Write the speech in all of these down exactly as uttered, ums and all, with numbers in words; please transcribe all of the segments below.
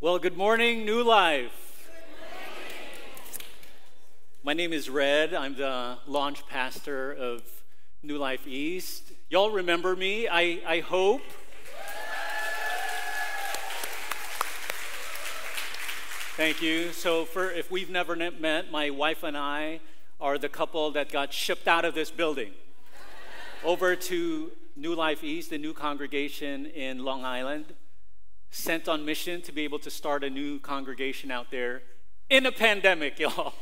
Well, good morning, New Life. Good morning. My name is Red. I'm the launch pastor of New Life East. Y'all remember me, I, I hope. Thank you. So for if we've never met, my wife and I are the couple that got shipped out of this building over to New Life East, a new congregation in Long Island. Sent on mission to be able to start a new congregation out there in a pandemic, y'all.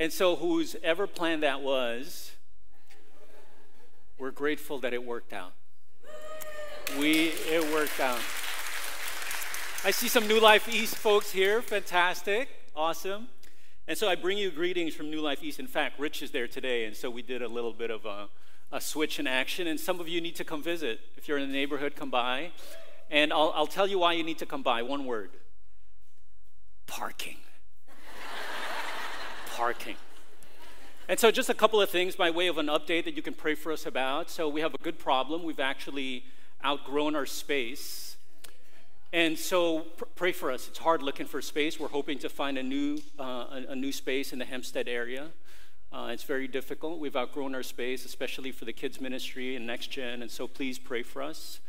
And so whose ever plan that was, we're grateful that it worked out. We, it worked out. I see some New Life East folks here. Fantastic. Awesome. And so I bring you greetings from New Life East. In fact, Rich is there today, and so we did a little bit of a, a switch in action, and some of you need to come visit. If you're in the neighborhood, come by. And I'll, I'll tell you why you need to come by. One word. Parking. Parking. And so just a couple of things by way of an update that you can pray for us about. So we have a good problem. We've actually outgrown our space. And so pr- pray for us. It's hard looking for space. We're hoping to find a new, uh, a, a new space in the Hempstead area. Uh, it's very difficult. We've outgrown our space, especially for the kids ministry and Next Gen. And so please pray for us.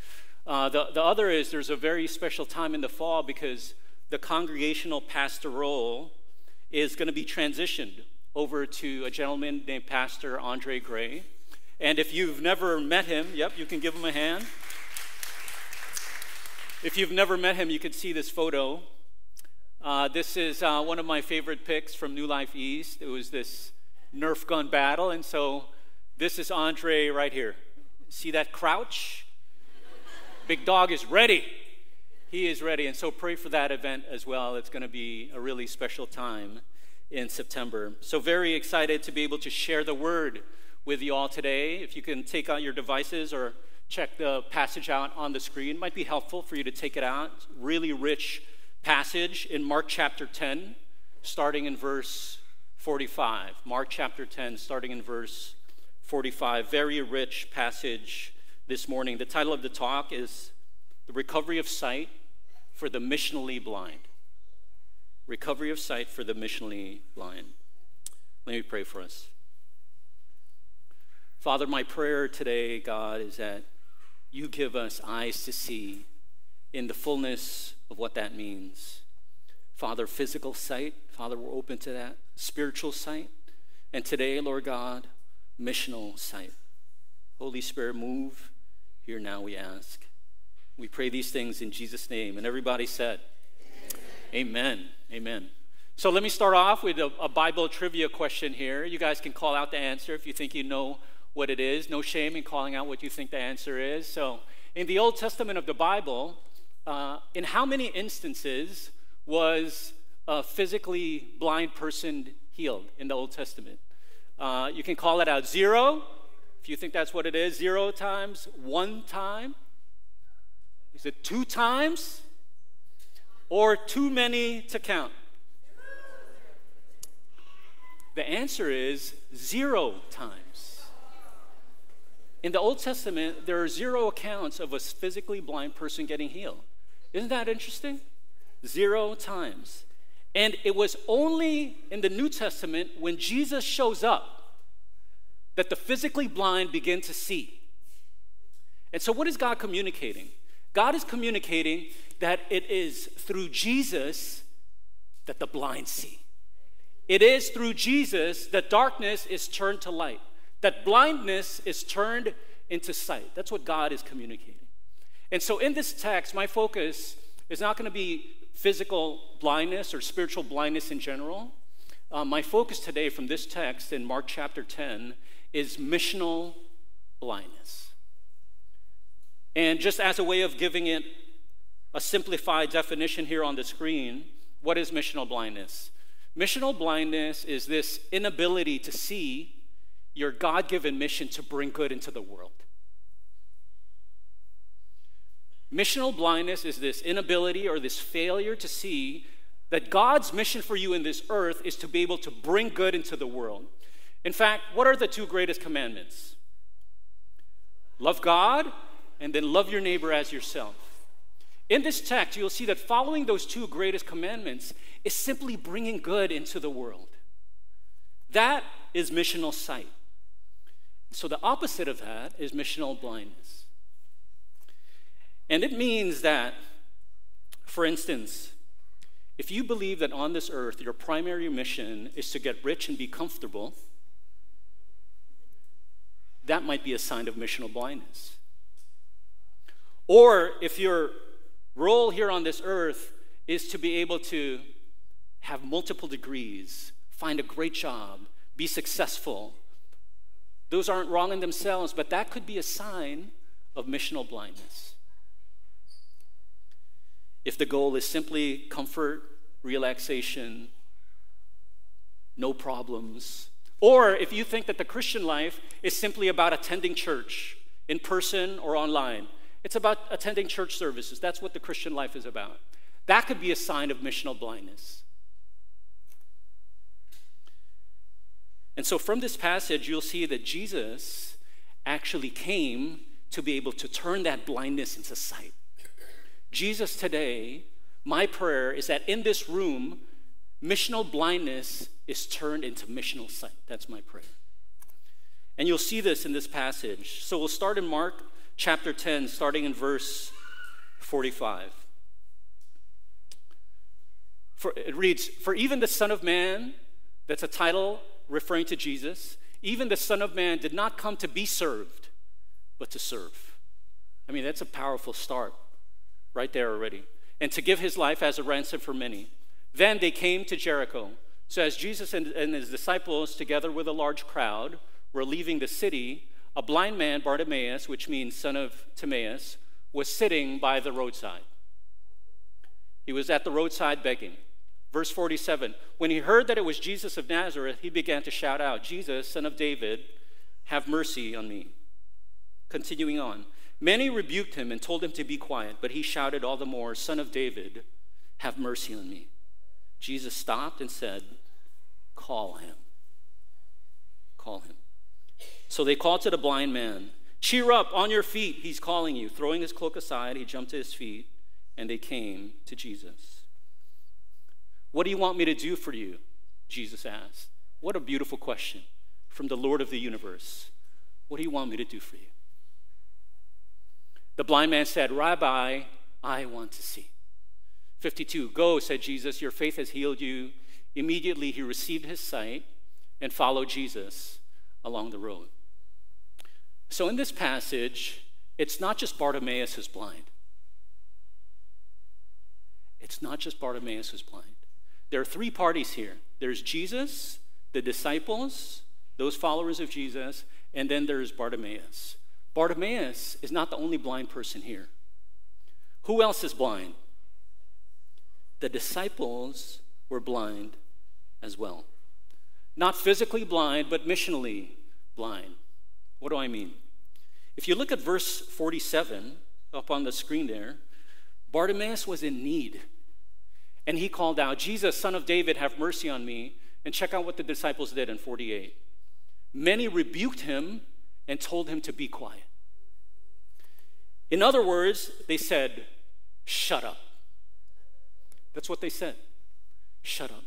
Uh, the, the other is there's a very special time in the fall because the congregational pastoral is going to be transitioned over to a gentleman named Pastor Andre Gray. And if you've never met him, yep, you can give him a hand. If you've never met him, you can see this photo. Uh, this is uh, one of my favorite pics from New Life East. It was this Nerf gun battle. And so this is Andre right here. See that crouch? Big dog is ready. He is ready. And so pray for that event as well. It's going to be a really special time in September. So very excited to be able to share the word with you all today. If you can take out your devices or check the passage out on the screen, it might be helpful for you to take it out. Really rich passage in Mark chapter ten, starting in verse forty-five. Mark chapter ten, starting in verse forty-five. Very rich passage. This morning, the title of the talk is The Recovery of Sight for the Missionally Blind. Recovery of Sight for the Missionally Blind. Let me pray for us. Father, my prayer today, God, is that you give us eyes to see in the fullness of what that means. Father, physical sight, Father, we're open to that. Spiritual sight. And today, Lord God, missional sight. Holy Spirit, move. Here now we ask. We pray these things in Jesus' name. And everybody said, Amen. Amen. Amen. So let me start off with a, a Bible trivia question here. You guys can call out the answer if you think you know what it is. No shame in calling out what you think the answer is. So in the Old Testament of the Bible, uh, in how many instances was a physically blind person healed in the Old Testament? Uh, you can call it out. Zero. If you think that's what it is, zero times, one time, is it two times, or too many to count? The answer is zero times. In the Old Testament, there are zero accounts of a physically blind person getting healed. Isn't that interesting? Zero times. And it was only in the New Testament when Jesus shows up that the physically blind begin to see. And so what is God communicating? God is communicating that it is through Jesus that the blind see. It is through Jesus that darkness is turned to light, that blindness is turned into sight. That's what God is communicating. And so in this text, my focus is not going to be physical blindness or spiritual blindness in general. Uh, my focus today from this text in Mark chapter ten is missional blindness. And just as a way of giving it a simplified definition here on the screen, what is missional blindness? Missional blindness is this inability to see your God-given mission to bring good into the world. Missional blindness is this inability or this failure to see that God's mission for you in this earth is to be able to bring good into the world. In fact, what are the two greatest commandments? Love God, and then love your neighbor as yourself. In this text, you'll see that following those two greatest commandments is simply bringing good into the world. That is missional sight. So the opposite of that is missional blindness. And it means that, for instance, if you believe that on this earth your primary mission is to get rich and be comfortable, that might be a sign of missional blindness. Or if your role here on this earth is to be able to have multiple degrees, find a great job, be successful, those aren't wrong in themselves, but that could be a sign of missional blindness. If the goal is simply comfort, relaxation, no problems, or if you think that the Christian life is simply about attending church in person or online, it's about attending church services. That's what the Christian life is about. That could be a sign of missional blindness. And so from this passage, you'll see that Jesus actually came to be able to turn that blindness into sight. Jesus today, my prayer is that in this room, missional blindness is turned into missional sight. That's my prayer. And you'll see this in this passage. So we'll start in Mark chapter ten, starting in verse forty-five. For, it reads, "For even the Son of Man," that's a title referring to Jesus, "even the Son of Man did not come to be served, but to serve." I mean, that's a powerful start right there already. "And to give his life as a ransom for many. Then they came to Jericho. So as Jesus and, and his disciples, together with a large crowd, were leaving the city, a blind man, Bartimaeus," which means son of Timaeus, "was sitting by the roadside." He was at the roadside begging. Verse forty-seven, "When he heard that it was Jesus of Nazareth, he began to shout out, 'Jesus, Son of David, have mercy on me.'" Continuing on, "Many rebuked him and told him to be quiet, but he shouted all the more, 'Son of David, have mercy on me.' Jesus stopped and said, 'Call him. Call him.' So they called to the blind man, 'Cheer up, on your feet, he's calling you.' Throwing his cloak aside, he jumped to his feet, and they came to Jesus. 'What do you want me to do for you?' Jesus asked." What a beautiful question from the Lord of the universe. What do you want me to do for you? The blind man said, "Rabbi, I want to see." fifty-two, "Go," said Jesus, "your faith has healed you." Immediately he received his sight and followed Jesus along the road. So in this passage, it's not just Bartimaeus who's blind. It's not just Bartimaeus who's blind. There are three parties here. There's Jesus, the disciples, those followers of Jesus, and then there's Bartimaeus. Bartimaeus is not the only blind person here. Who else is blind? The disciples were blind as well. Not physically blind, but missionally blind. What do I mean? If you look at verse forty-seven up on the screen there, Bartimaeus was in need. And he called out, "Jesus, Son of David, have mercy on me." And check out what the disciples did in forty-eight. "Many rebuked him and told him to be quiet." In other words, they said, "Shut up." That's what they said. Shut up.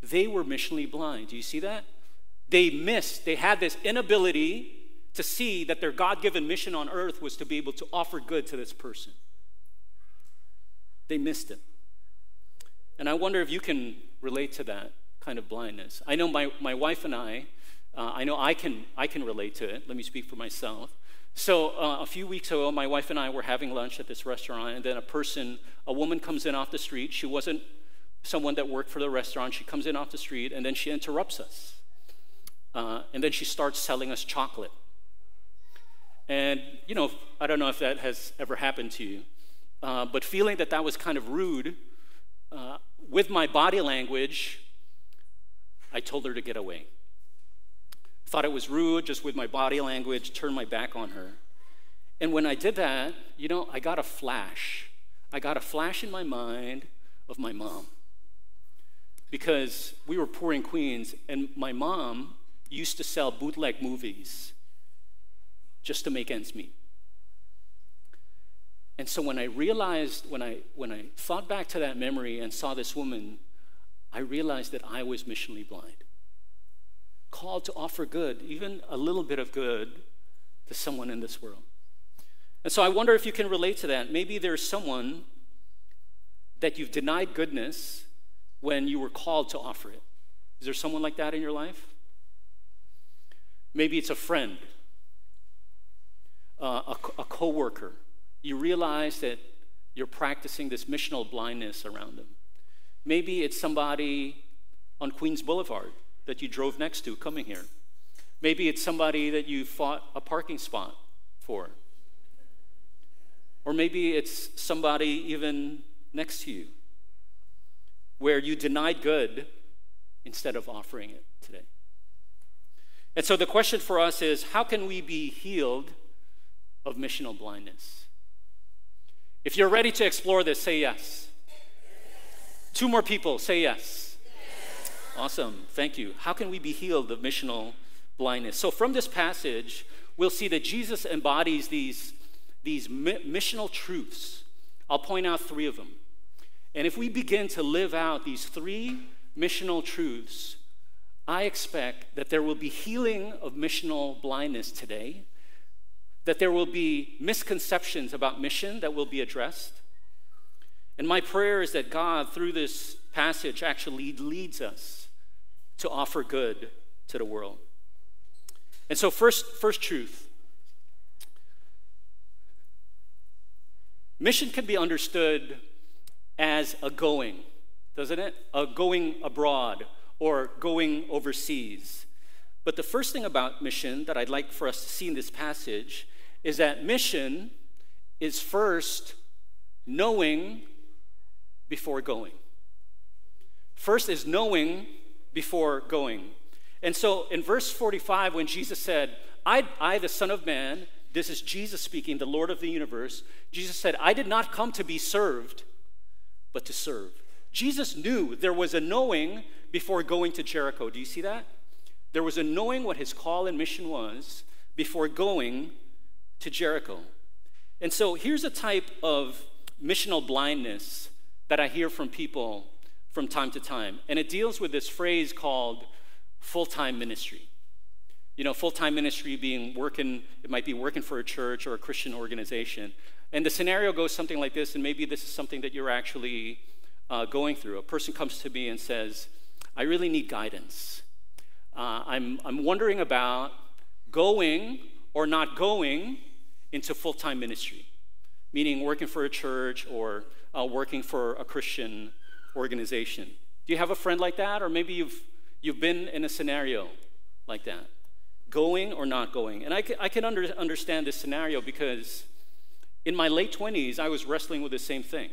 They were missionally blind. Do you see that? They missed. They had this inability to see that their God-given mission on earth was to be able to offer good to this person. They missed it. And I wonder if you can relate to that kind of blindness. I know my, my wife and I, uh, I know I can I can relate to it. Let me speak for myself. So uh, a few weeks ago, my wife and I were having lunch at this restaurant, and then a person, a woman comes in off the street. She wasn't someone that worked for the restaurant. She comes in off the street, and then she interrupts us. Uh, and then she starts selling us chocolate. And, you know, I don't know if that has ever happened to you, uh, but feeling that that was kind of rude, Uh, with my body language, I told her to get away. Thought it was rude, just with my body language, turned my back on her. And when I did that, you know, I got a flash. I got a flash in my mind of my mom. Because we were poor in Queens, and my mom used to sell bootleg movies just to make ends meet. And so when I realized, when I, when I thought back to that memory and saw this woman, I realized that I was missionally blind. Called to offer good, even a little bit of good, to someone in this world. And so I wonder if you can relate to that. Maybe there's someone that you've denied goodness when you were called to offer it. Is there someone like that in your life? Maybe it's a friend, uh, a, a coworker. You realize that you're practicing this missional blindness around them. Maybe it's somebody on Queens Boulevard that you drove next to coming here. Maybe it's somebody that you fought a parking spot for. Or maybe it's somebody even next to you where you denied good instead of offering it today. And so the question for us is, how can we be healed of missional blindness? If you're ready to explore this, say yes. Yes. Two more people, say yes. Yes. Awesome, thank you. How can we be healed of missional blindness? So from this passage, we'll see that Jesus embodies these, these mi- missional truths. I'll point out three of them. And if we begin to live out these three missional truths, I expect that there will be healing of missional blindness today, that there will be misconceptions about mission that will be addressed. And my prayer is that God, through this passage, actually leads us to offer good to the world. And so first, first truth, mission can be understood as a going, doesn't it? A going abroad or going overseas. But the first thing about mission that I'd like for us to see in this passage is that mission is first knowing before going. First is knowing before going. And so in verse forty-five, when Jesus said, I, I, the Son of Man, this is Jesus speaking, the Lord of the universe, Jesus said, I did not come to be served, but to serve. Jesus knew there was a knowing before going to Jericho. Do you see that? There was a knowing what his call and mission was before going to Jericho. And so here's a type of missional blindness that I hear from people from time to time. And it deals with this phrase called full-time ministry. You know, full-time ministry being working, it might be working for a church or a Christian organization. And the scenario goes something like this, and maybe this is something that you're actually uh, going through. A person comes to me and says, I really need guidance. Uh, I'm, I'm wondering about going or not going into full-time ministry, meaning working for a church or uh, working for a Christian organization. Do you have a friend like that? Or maybe you've You've been in a scenario like that, going or not going. And I can, I can under, understand this scenario because in my late twenties, I was wrestling with the same thing.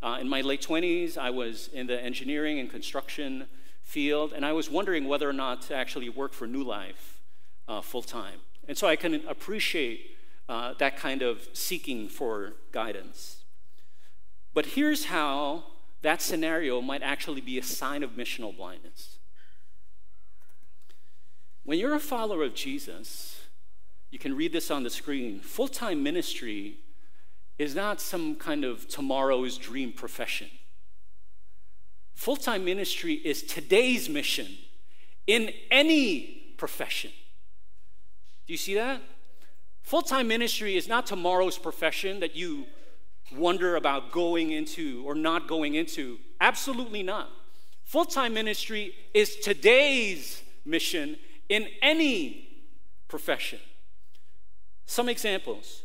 Uh, in my late twenties, I was in the engineering and construction field, and I was wondering whether or not to actually work for New Life uh, full-time. And so I can appreciate uh, that kind of seeking for guidance. But here's how that scenario might actually be a sign of missional blindness. When you're a follower of Jesus, you can read this on the screen, full-time ministry is not some kind of tomorrow's dream profession. Full-time ministry is today's mission in any profession. Do you see that? Full-time ministry is not tomorrow's profession that you wonder about going into or not going into. Absolutely not. Full-time ministry is today's mission in any profession. Some examples.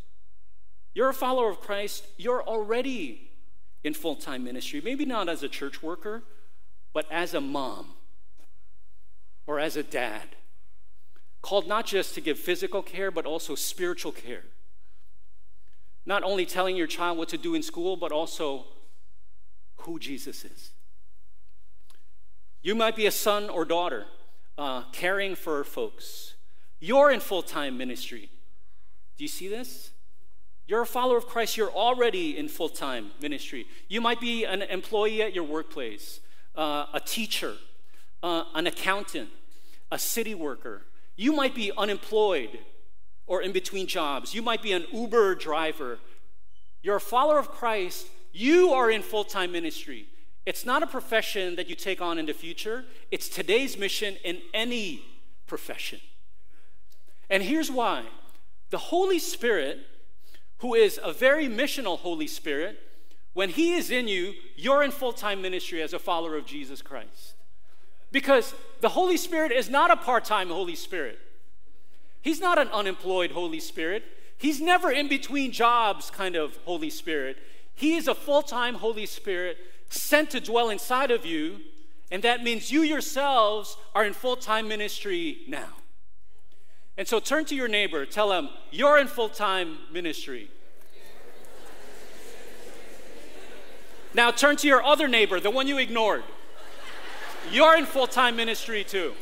You're a follower of Christ, you're already in full-time ministry, maybe not as a church worker, but as a mom or as a dad, called not just to give physical care, but also spiritual care. Not only telling your child what to do in school, but also who Jesus is. You might be a son or daughter, Uh, caring for folks. You're in full-time ministry. Do you see this? You're a follower of Christ. You're already in full-time ministry. You might be an employee at your workplace, uh, a teacher, uh, an accountant. a city worker. You might be unemployed or in between jobs. You might be an Uber driver. You're a follower of Christ. You are in full-time ministry. It's not a profession that you take on in the future. It's today's mission in any profession. And here's why. The Holy Spirit, who is a very missional Holy Spirit, when He is in you, you're in full-time ministry as a follower of Jesus Christ. Because the Holy Spirit is not a part-time Holy Spirit. He's not an unemployed Holy Spirit. He's never in between jobs kind of Holy Spirit. He is a full-time Holy Spirit sent to dwell inside of you, and that means you yourselves are in full-time ministry now. And so turn to your neighbor, tell him, you're in full-time ministry. Now turn to your other neighbor, the one you ignored. You're in full-time ministry too.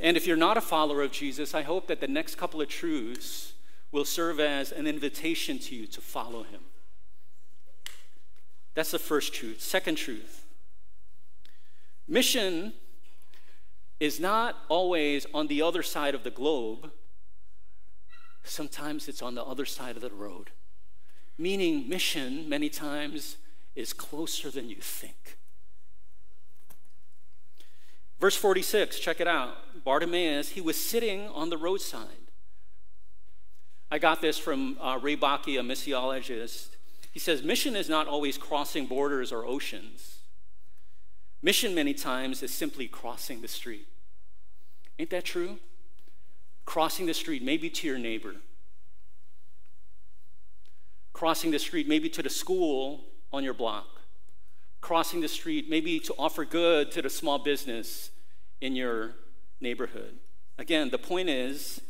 And if you're not a follower of Jesus, I hope that the next couple of truths will serve as an invitation to you to follow Him. That's the first truth. Second truth. Mission is not always on the other side of the globe. Sometimes it's on the other side of the road. Meaning mission, many times, is closer than you think. Verse forty-six, check it out. Bartimaeus, he was sitting on the roadside. I got this from uh, Ray Bakke, a missiologist. He says, mission is not always crossing borders or oceans. Mission many times is simply crossing the street. Ain't that true? Crossing the street, maybe to your neighbor. Crossing the street, maybe to the school on your block. Crossing the street, maybe to offer good to the small business in your neighborhood. Again, the point is,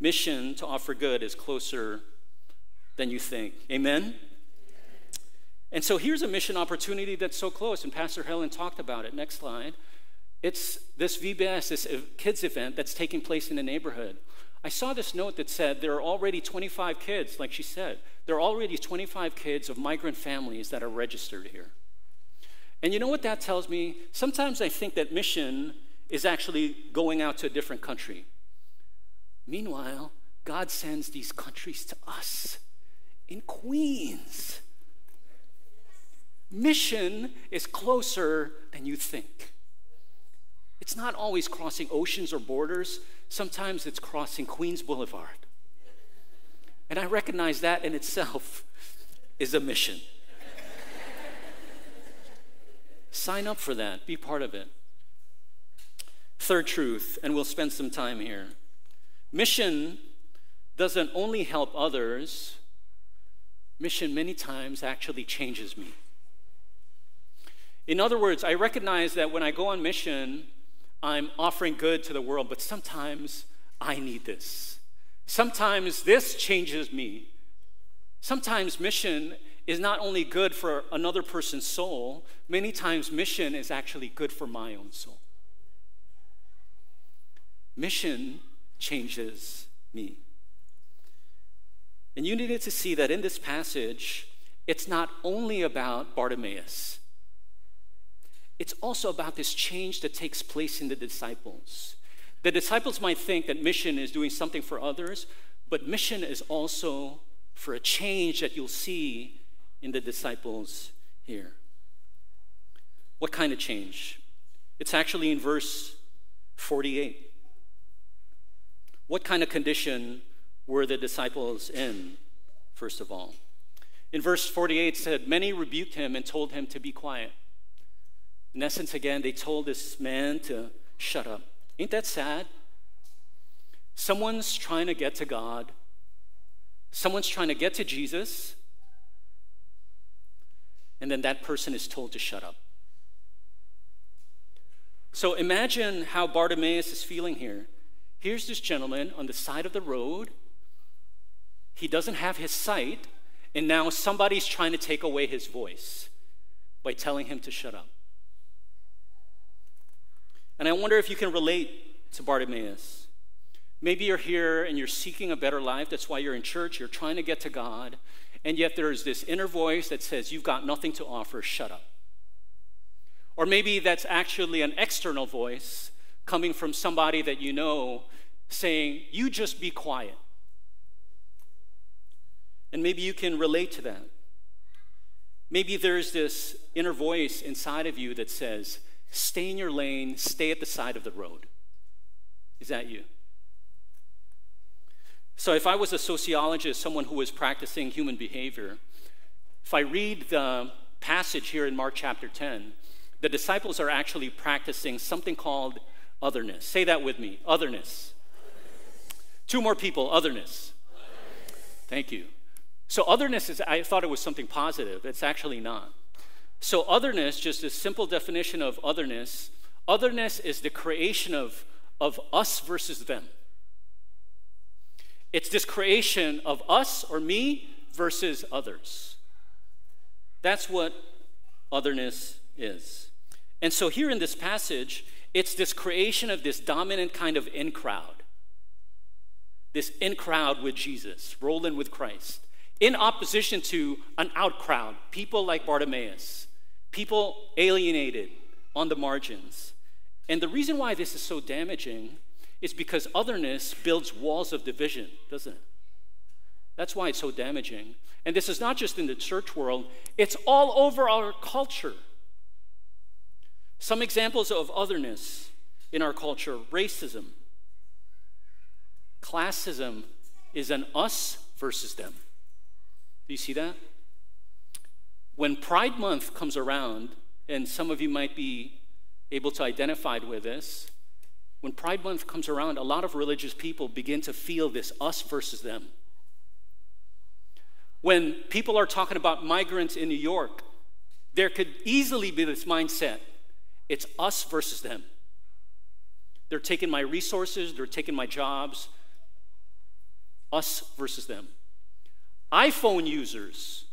mission to offer good is closer than you think. Amen? And so here's a mission opportunity that's so close, and Pastor Helen talked about it. Next slide. It's this V B S, this kids event that's taking place in the neighborhood. I saw this note that said there are already twenty-five kids, like she said. There are already twenty-five kids of migrant families that are registered here. And you know what that tells me? Sometimes I think that mission is actually going out to a different country. Meanwhile, God sends these countries to us in Queens. Mission is closer than you think. It's not always crossing oceans or borders. Sometimes it's crossing Queens Boulevard. And I recognize that in itself is a mission. Sign up for that. Be part of it. Third truth, and we'll spend some time here. Mission doesn't only help others. Mission many times actually changes me. In other words, I recognize that when I go on mission, I'm offering good to the world, but sometimes I need this. Sometimes this changes me. Sometimes mission is not only good for another person's soul, many times mission is actually good for my own soul. Mission changes me. And you needed to see that in this passage, it's not only about Bartimaeus. It's also about this change that takes place in the disciples. The disciples might think that mission is doing something for others, but mission is also for a change that you'll see in the disciples here. What kind of change? It's actually in verse forty-eight. What kind of condition were the disciples in, first of all? In verse forty-eight, it said, many rebuked him and told him to be quiet. In essence, again, they told this man to shut up. Ain't that sad? Someone's trying to get to God. Someone's trying to get to Jesus. And then that person is told to shut up. So imagine how Bartimaeus is feeling here. Here's this gentleman on the side of the road. He doesn't have his sight, and now somebody's trying to take away his voice by telling him to shut up. And I wonder if you can relate to Bartimaeus. Maybe you're here and you're seeking a better life. That's why you're in church. You're trying to get to God, and yet there's this inner voice that says, you've got nothing to offer, shut up. Or maybe that's actually an external voice coming from somebody that you know saying, you just be quiet. And maybe you can relate to that. Maybe there's this inner voice inside of you that says, stay in your lane, stay at the side of the road. Is that you? So if I was a sociologist, someone who was practicing human behavior, if I read the passage here in Mark chapter ten, the disciples are actually practicing something called otherness. Say that with me, otherness. Two more people, otherness. Thank you. So otherness is, I thought it was something positive. It's actually not. So otherness, just a simple definition of otherness, otherness is the creation of, of us versus them. It's this creation of us or me versus others. That's what otherness is. And so here in this passage, it's this creation of this dominant kind of in crowd. This in crowd with Jesus, rolling with Christ. In opposition to an out crowd, people like Bartimaeus, people alienated on the margins. And the reason why this is so damaging is because otherness builds walls of division, doesn't it? That's why it's so damaging. And this is not just in the church world, it's all over our culture. Some examples of otherness in our culture: racism. Classism is an us versus them. Do you see that? When Pride Month comes around, and some of you might be able to identify with this, when Pride Month comes around, a lot of religious people begin to feel this us versus them. When people are talking about migrants in New York, there could easily be this mindset, it's us versus them. They're taking my resources, they're taking my jobs, us versus them. iPhone users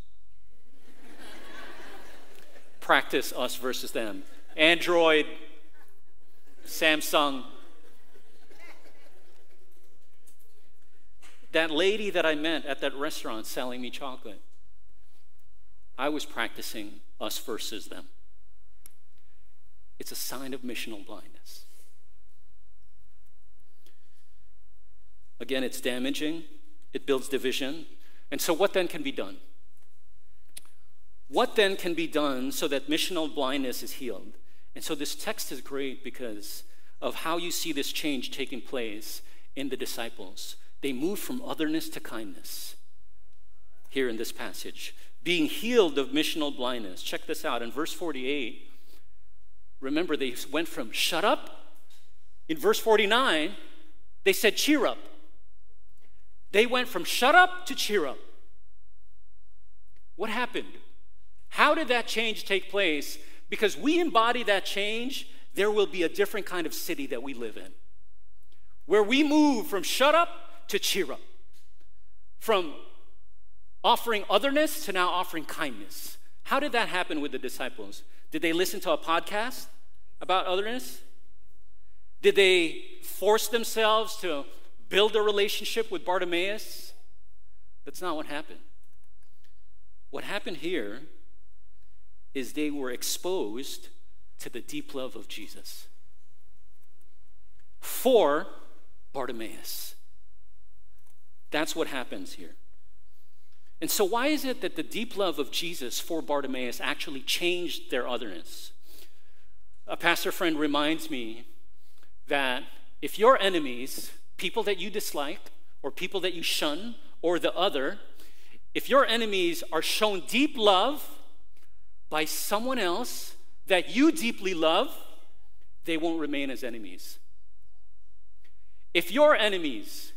practice us versus them. Android, Samsung. That lady that I met at that restaurant selling me chocolate, I was practicing us versus them. It's a sign of missional blindness. Again, it's damaging. It builds division. And so what then can be done? What then can be done so that missional blindness is healed? And so this text is great because of how you see this change taking place in the disciples. They move from otherness to kindness here in this passage. Being healed of missional blindness. Check this out. In verse forty-eight, remember they went from shut up. In verse forty-nine, they said cheer up. They went from shut up to cheer up. What happened? How did that change take place? Because we embody that change, there will be a different kind of city that we live in, where we move from shut up to cheer up, from offering otherness to now offering kindness. How did that happen with the disciples? Did they listen to a podcast about otherness? Did they force themselves to build a relationship with Bartimaeus? That's not what happened. What happened here is they were exposed to the deep love of Jesus for Bartimaeus. That's what happens here. And so why is it that the deep love of Jesus for Bartimaeus actually changed their otherness? A pastor friend reminds me that if your enemies, people that you dislike, or people that you shun, or the other, if your enemies are shown deep love by someone else that you deeply love, they won't remain as enemies. If your enemies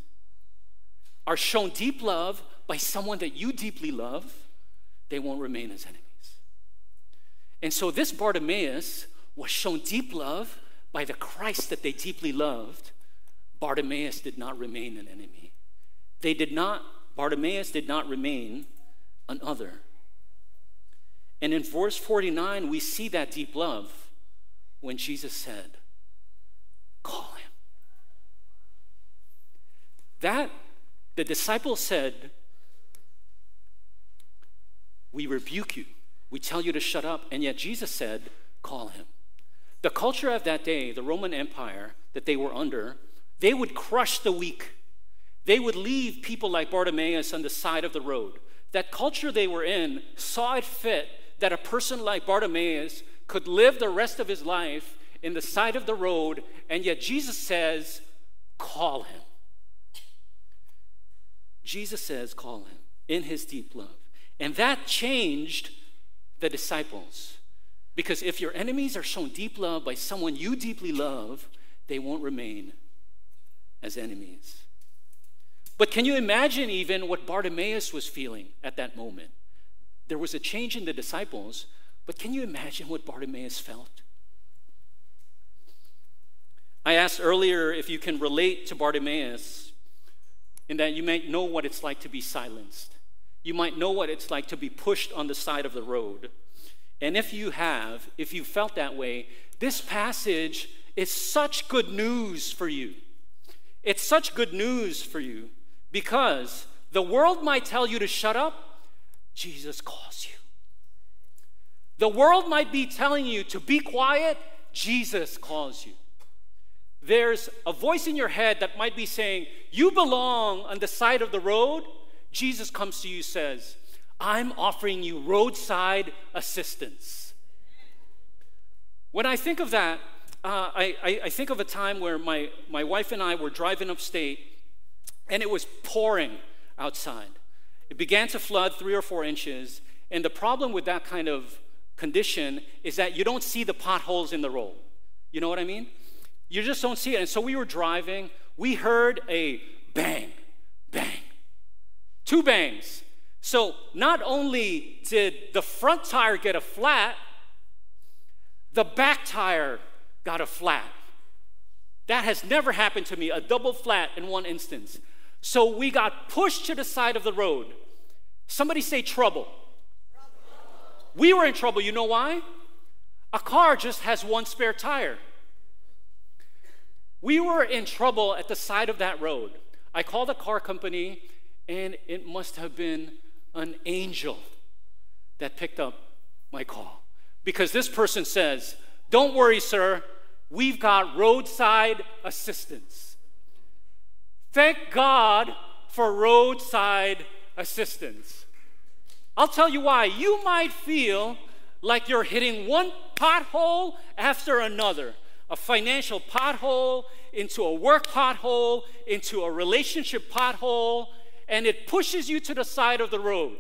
are shown deep love by someone that you deeply love, they won't remain as enemies. And so this Bartimaeus was shown deep love by the Christ that they deeply loved. Bartimaeus did not remain an enemy. They did not, Bartimaeus did not remain an other. And in verse forty-nine, we see that deep love when Jesus said, call him. That, the disciples said, we rebuke you. We tell you to shut up. And yet Jesus said, call him. The culture of that day, the Roman Empire that they were under, they would crush the weak. They would leave people like Bartimaeus on the side of the road. That culture they were in saw it fit that a person like Bartimaeus could live the rest of his life in the side of the road, and yet Jesus says, call him. Jesus says, call him in his deep love. And that changed the disciples. Because if your enemies are shown deep love by someone you deeply love, they won't remain as enemies. But can you imagine even what Bartimaeus was feeling at that moment? There was a change in the disciples, but can you imagine what Bartimaeus felt? I asked earlier if you can relate to Bartimaeus in that you might know what it's like to be silenced. You might know what it's like to be pushed on the side of the road. And if you have, if you felt that way, this passage is such good news for you. It's such good news for you because the world might tell you to shut up, Jesus calls you. The world might be telling you to be quiet, Jesus calls you. There's a voice in your head that might be saying, you belong on the side of the road. Jesus comes to you and says, I'm offering you roadside assistance. When I think of that, uh, I, I, I think of a time where my, my wife and I were driving upstate, and it was pouring outside. It began to flood three or four inches, and the problem with that kind of condition is that you don't see the potholes in the road. You know what I mean? You just don't see it. And so we were driving. We heard a bang, bang, two bangs. So not only did the front tire get a flat, the back tire got a flat. That has never happened to me, a double flat in one instance. So we got pushed to the side of the road. Somebody say trouble. trouble. We were in trouble. You know why? A car just has one spare tire. We were in trouble at the side of that road. I called a car company, and it must have been an angel that picked up my call, because this person says, don't worry, sir, we've got roadside assistance. Thank God for roadside assistance. I'll tell you why. You might feel like you're hitting one pothole after another, a financial pothole, into a work pothole, into a relationship pothole, and it pushes you to the side of the road.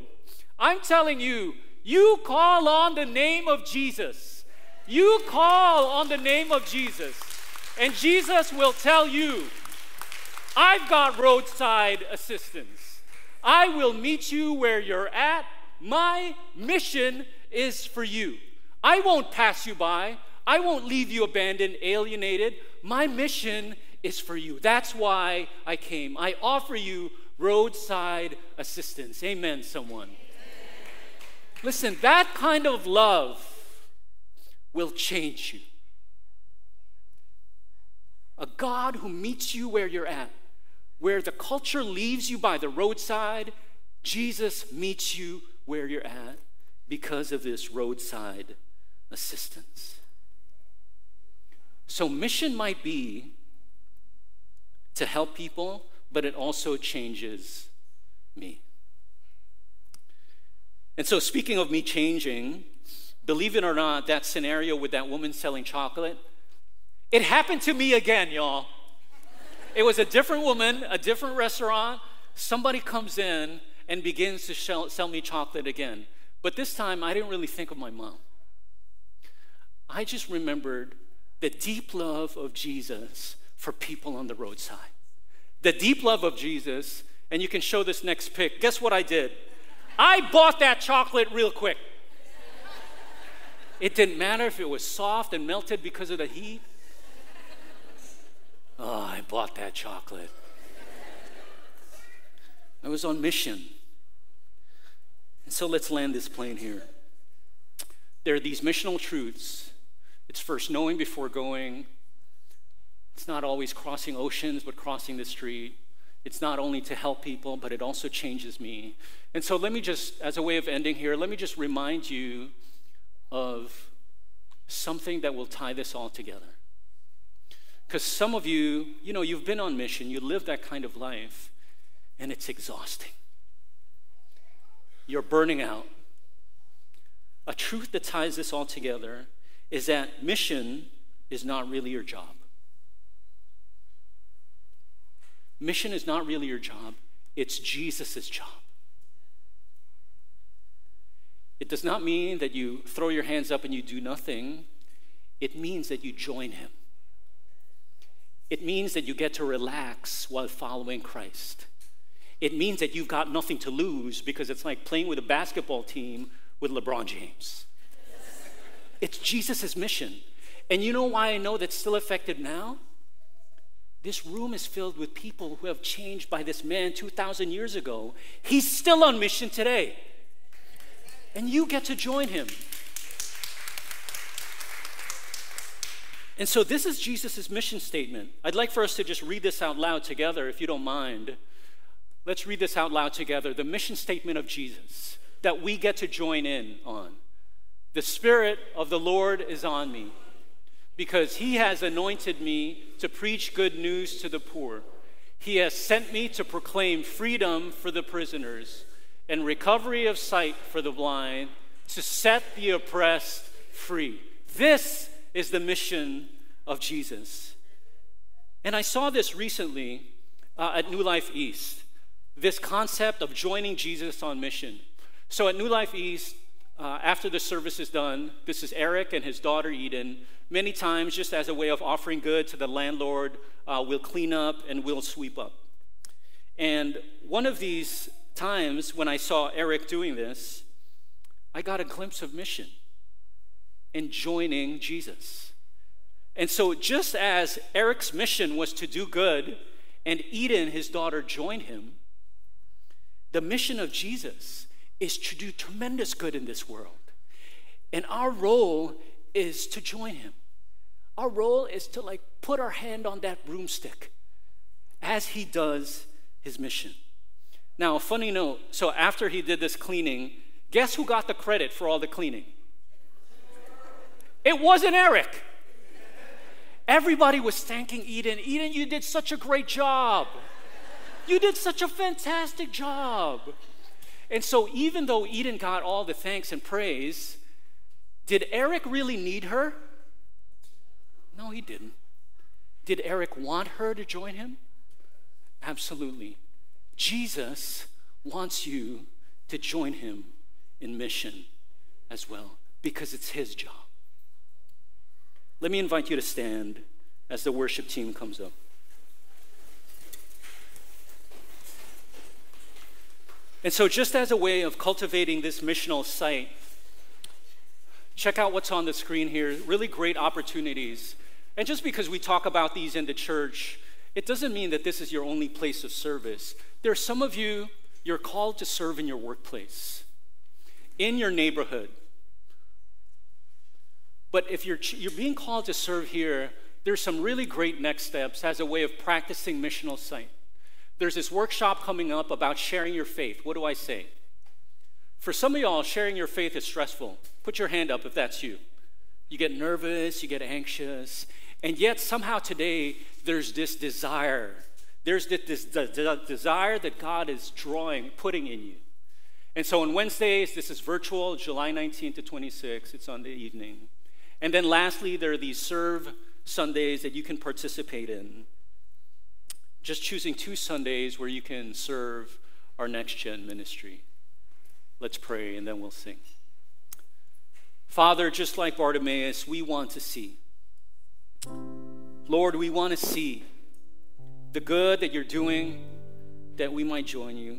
I'm telling you, you call on the name of Jesus. You call on the name of Jesus. And Jesus will tell you, I've got roadside assistance. I will meet you where you're at. My mission is for you. I won't pass you by. I won't leave you abandoned, alienated. My mission is for you. That's why I came. I offer you roadside assistance. Amen, someone. Amen. Listen, that kind of love will change you. A God who meets you where you're at, where the culture leaves you by the roadside, Jesus meets you where you're at because of this roadside assistance. So mission might be to help people, but it also changes me. And so, speaking of me changing, believe it or not, that scenario with that woman selling chocolate, it happened to me again, y'all. It was a different woman, a different restaurant. Somebody comes in and begins to sell, sell me chocolate again. But this time, I didn't really think of my mom. I just remembered the deep love of Jesus for people on the roadside. The deep love of Jesus, and you can show this next pic. Guess what I did? I bought that chocolate real quick. It didn't matter if it was soft and melted because of the heat. Oh, I bought that chocolate. I was on mission. And so let's land this plane here. There are these missional truths. It's first knowing before going. It's not always crossing oceans, but crossing the street. It's not only to help people, but it also changes me. And so let me just, as a way of ending here, let me just remind you of something that will tie this all together. Because some of you, you know, you've been on mission, you live that kind of life, and it's exhausting. You're burning out. A truth that ties this all together is that mission is not really your job. Mission is not really your job. It's Jesus' job. It does not mean that you throw your hands up and you do nothing. It means that you join him. It means that you get to relax while following Christ. It means that you've got nothing to lose, because it's like playing with a basketball team with LeBron James. It's Jesus' mission. And you know why I know that's still effective now? This room is filled with people who have changed by this man two thousand years ago. He's still on mission today. And you get to join him. And so this is Jesus' mission statement. I'd like for us to just read this out loud together, if you don't mind. Let's read this out loud together. The mission statement of Jesus that we get to join in on. The Spirit of the Lord is on me, because he has anointed me to preach good news to the poor. He has sent me to proclaim freedom for the prisoners and recovery of sight for the blind, to set the oppressed free. This is the mission of Jesus. And I saw this recently uh, at New Life East, this concept of joining Jesus on mission. So at New Life East, Uh, after the service is done, this is Eric and his daughter Eden. Many times, just as a way of offering good to the landlord, uh, we'll clean up and we'll sweep up. And one of these times when I saw Eric doing this, I got a glimpse of mission and joining Jesus. And so just as Eric's mission was to do good and Eden, his daughter, joined him, the mission of Jesus is to do tremendous good in this world. And our role is to join him. Our role is to like put our hand on that broomstick as he does his mission. Now, a funny note, so after he did this cleaning, guess who got the credit for all the cleaning? It wasn't Eric. Everybody was thanking Eden. Eden, you did such a great job. You did such a fantastic job. And so even though Eden got all the thanks and praise, did Eric really need her? No, he didn't. Did Eric want her to join him? Absolutely. Jesus wants you to join him in mission as well, because it's his job. Let me invite you to stand as the worship team comes up. And so just as a way of cultivating this missional site, check out what's on the screen here, really great opportunities. And just because we talk about these in the church, it doesn't mean that this is your only place of service. There are some of you, you're called to serve in your workplace, in your neighborhood. But if you're, you're being called to serve here, there's some really great next steps as a way of practicing missional site. There's this workshop coming up about sharing your faith. What do I say? For some of y'all, sharing your faith is stressful. Put your hand up if that's you. You get nervous, you get anxious, and yet somehow today there's this desire. There's this, this, this desire that God is drawing, putting in you. And so on Wednesdays, this is virtual, July nineteenth to twenty-sixth. It's on the evening. And then lastly, there are these Serve Sundays that you can participate in. Just choosing two Sundays where you can serve our Next Gen ministry. Let's pray and then we'll sing. Father, just like Bartimaeus, we want to see. Lord, we want to see the good that you're doing, that we might join you.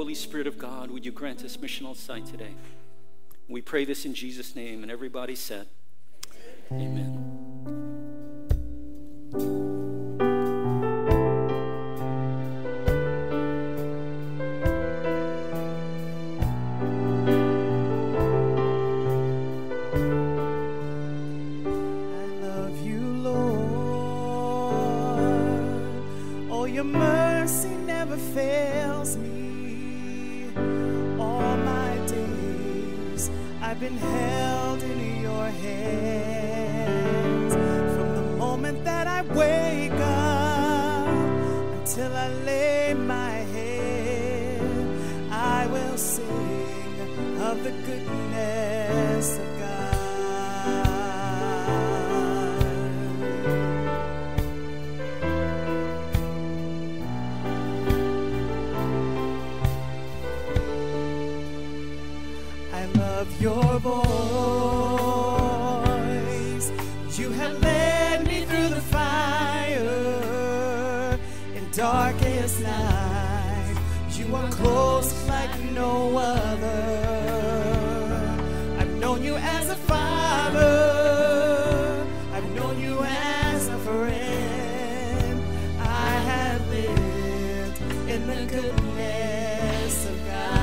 Holy Spirit of God, would you grant us missional sight today? We pray this in Jesus' name, and everybody said, amen. Amen. Your mercy never fails me. All my days I I've been held in your hands from the moment that I wake up until I lay my head. I will sing of the goodness of your voice. You have led me through the fire in darkest night. You are close like no other. I've known you as a father. I've known you as a friend. I have lived in the goodness of God.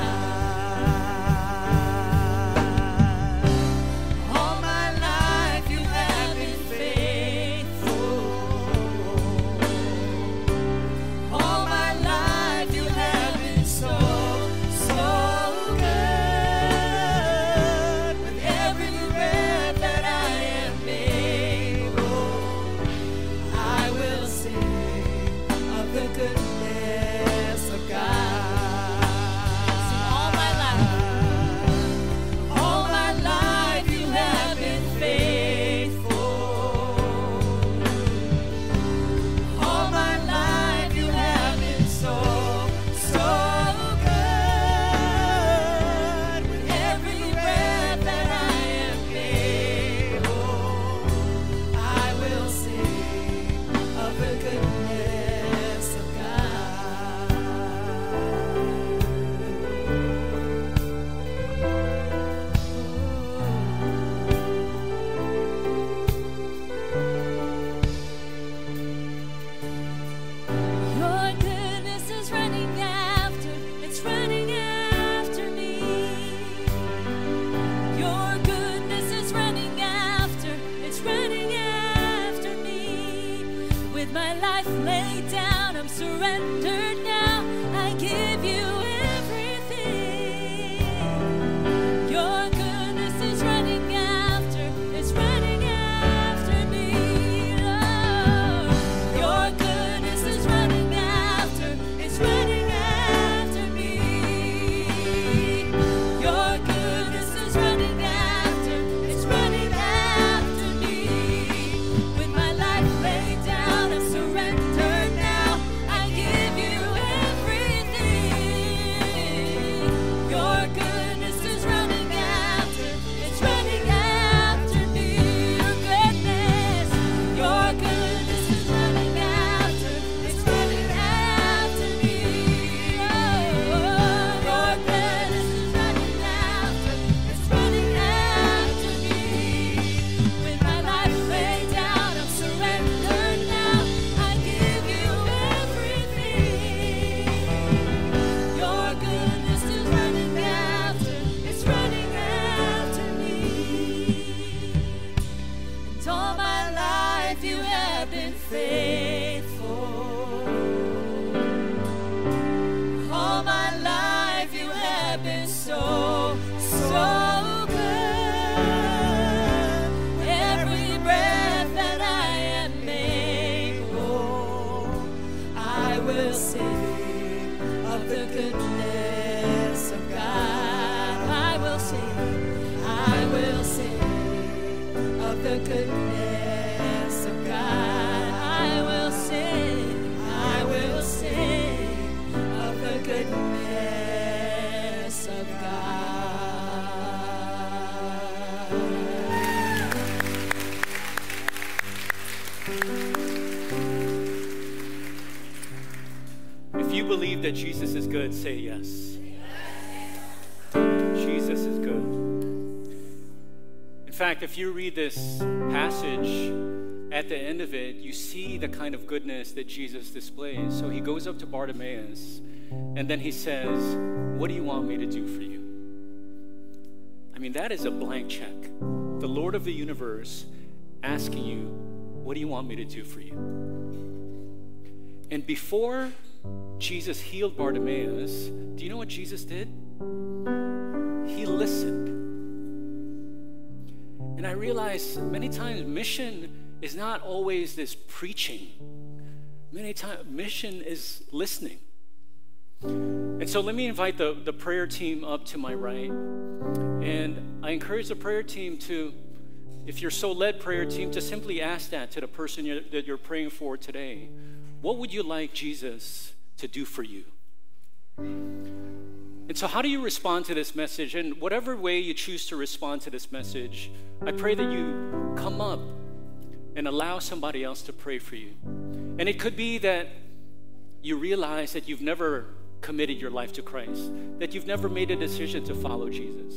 That Jesus is good, say yes. Jesus is good. In fact, if you read this passage, at the end of it, you see the kind of goodness that Jesus displays. So he goes up to Bartimaeus, and then he says, "What do you want me to do for you?" I mean, that is a blank check. The Lord of the universe asking you, "What do you want me to do for you?" And before Jesus healed Bartimaeus, do you know what Jesus did? He listened. And I realized many times mission is not always this preaching. Many times mission is listening. And so let me invite the, the prayer team up to my right. And I encourage the prayer team to, if you're so led, prayer team, to simply ask that to the person you're, that you're praying for today. What would you like Jesus to do for you? And so how do you respond to this message? And whatever way you choose to respond to this message, I pray that you come up and allow somebody else to pray for you. And it could be that you realize that you've never committed your life to Christ, that you've never made a decision to follow Jesus.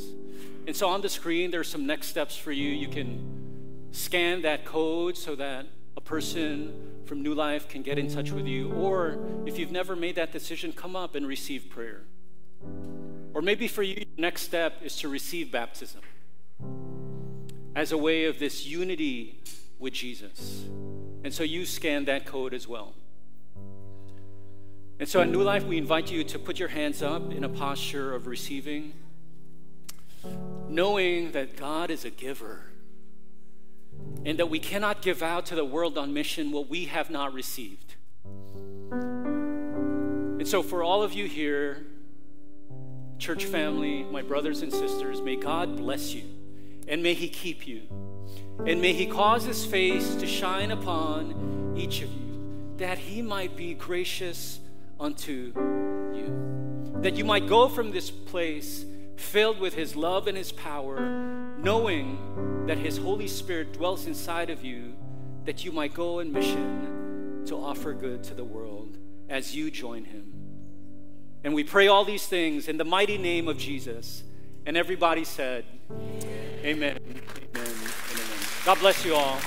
And so on the screen, there's some next steps for you. You can scan that code so that a person from New Life can get in touch with you. Or if you've never made that decision, come up and receive prayer. Or maybe for you, your next step is to receive baptism as a way of this unity with Jesus. And so you scan that code as well. And so at New Life, we invite you to put your hands up in a posture of receiving, knowing that God is a giver and that we cannot give out to the world on mission what we have not received. And so for all of you here, church family, my brothers and sisters, may God bless you, and may He keep you, and may He cause His face to shine upon each of you, that He might be gracious unto you, that you might go from this place filled with His love and His power, knowing that His Holy Spirit dwells inside of you, that you might go in mission to offer good to the world as you join Him. And we pray all these things in the mighty name of Jesus. And everybody said, amen. Amen. Amen. Amen. God bless you all.